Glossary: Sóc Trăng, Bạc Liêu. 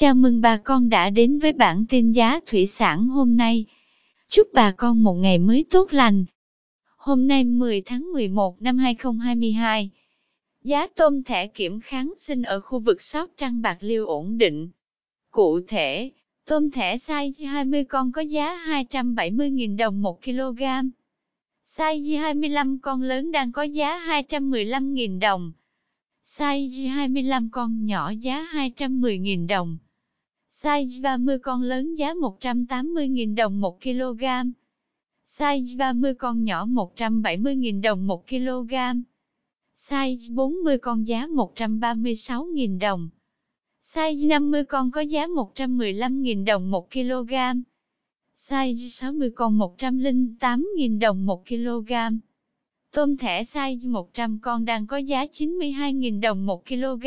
Chào mừng bà con đã đến với bản tin giá thủy sản hôm nay. Chúc bà con một ngày mới tốt lành. Hôm nay 10 tháng 11 năm 2022, giá tôm thẻ kiểm kháng sinh ở khu vực Sóc Trăng Bạc Liêu ổn định. Cụ thể, tôm thẻ size 20 con có giá 270.000 đồng 1 kg. Size 25 con lớn đang có giá 215.000 đồng. Size 25 con nhỏ giá 210.000 đồng. Size 30 con lớn giá 180.000 đồng 1 kg. Size 30 con nhỏ 170.000 đồng 1 kg. Size 40 con giá 136.000 đồng. Size 50 con có giá 115.000 đồng 1 kg. Size 60 con 108.000 đồng 1 kg. Tôm thẻ size 100 con đang có giá 92.000 đồng 1 kg.